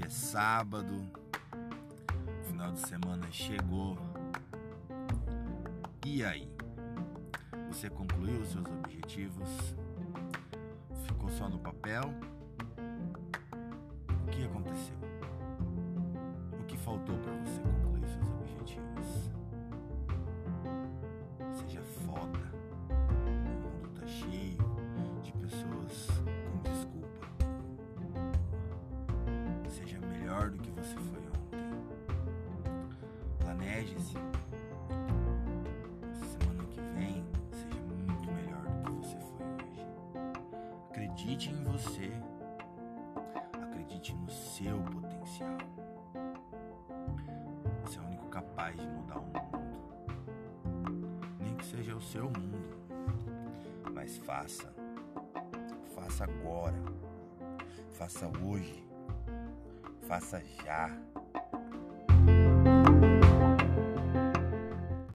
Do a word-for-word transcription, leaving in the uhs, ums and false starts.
Hoje é sábado, o final de semana chegou. E aí? Você concluiu os seus objetivos? Ficou só no papel? O que aconteceu? O que faltou para você concluir seus objetivos? Seja foda. O mundo tá cheio de pessoas com desculpa. Seja melhor do que você foi ontem. Planeje-se. Acredite em você, acredite no seu potencial. Você é o único capaz de mudar o mundo. Nem que seja o seu mundo, mas faça, faça agora, faça hoje, faça já.